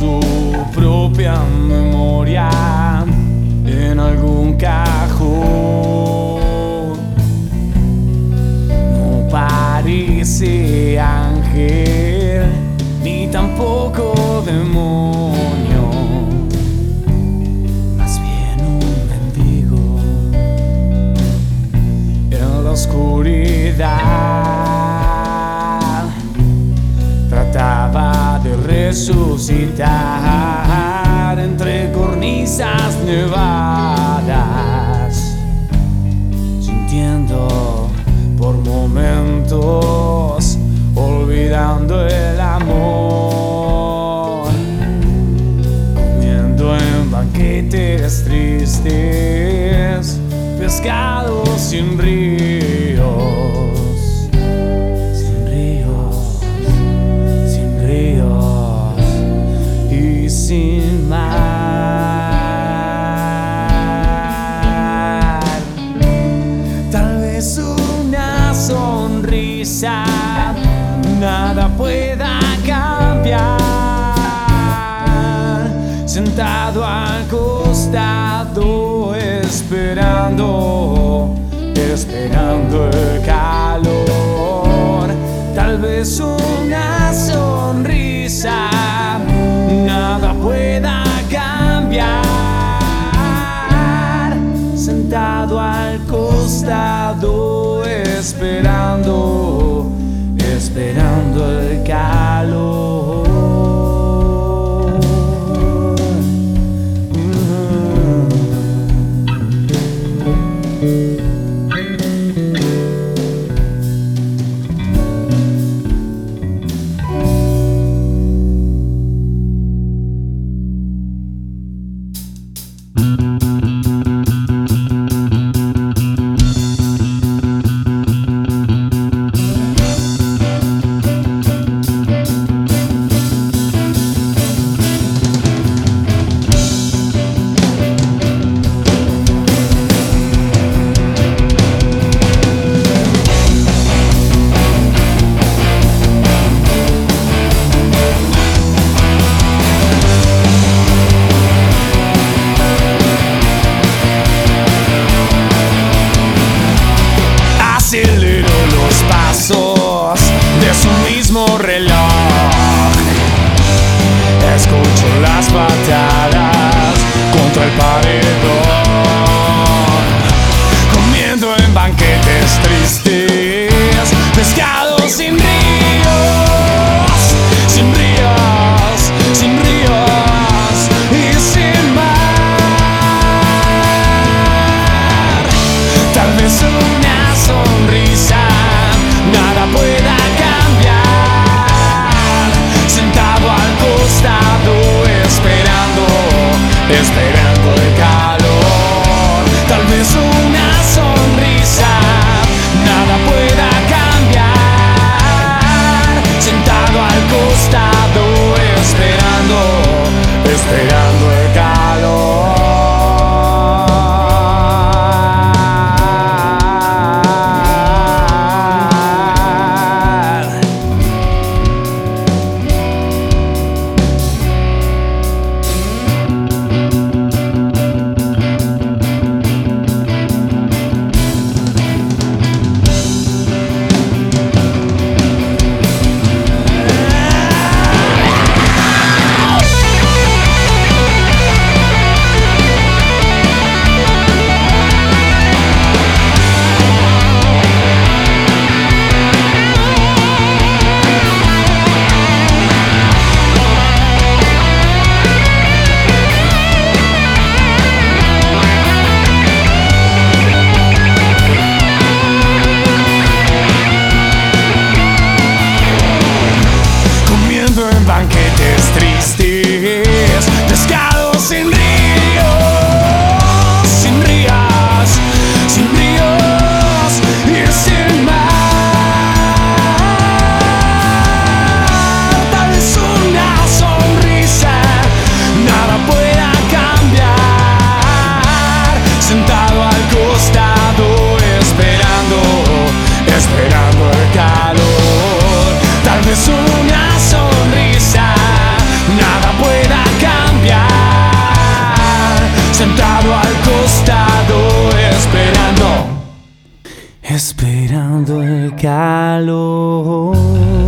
su propia memoria en algún cajón. No parece ángel ni tampoco demonio, más bien un mendigo en la oscuridad. Trataba de resucitar entre cornisas nevadas, sintiendo por momentos, olvidando el amor, comiendo en banquetes tristes, pescado sin ríos. Sin mar, tal vez una sonrisa nada pueda cambiar. Sentado al costado, esperando el calor. Tal vez una sonrisa nada pueda cambiar. Sentado al costado, esperando el calor. De su mismo reloj, escucho las patadas contra el paredón, comiendo en banquetes tristes, pescado sin ríos, sin ríos, sin ríos y sin mar. Tal vez una sonrisa nada pueda cambiar. Sentado al costado, esperando el calor. Tal vez una sonrisa nada pueda cambiar. Sentado al costado, esperando el calor. Tal vez una sonrisa nada pueda calor.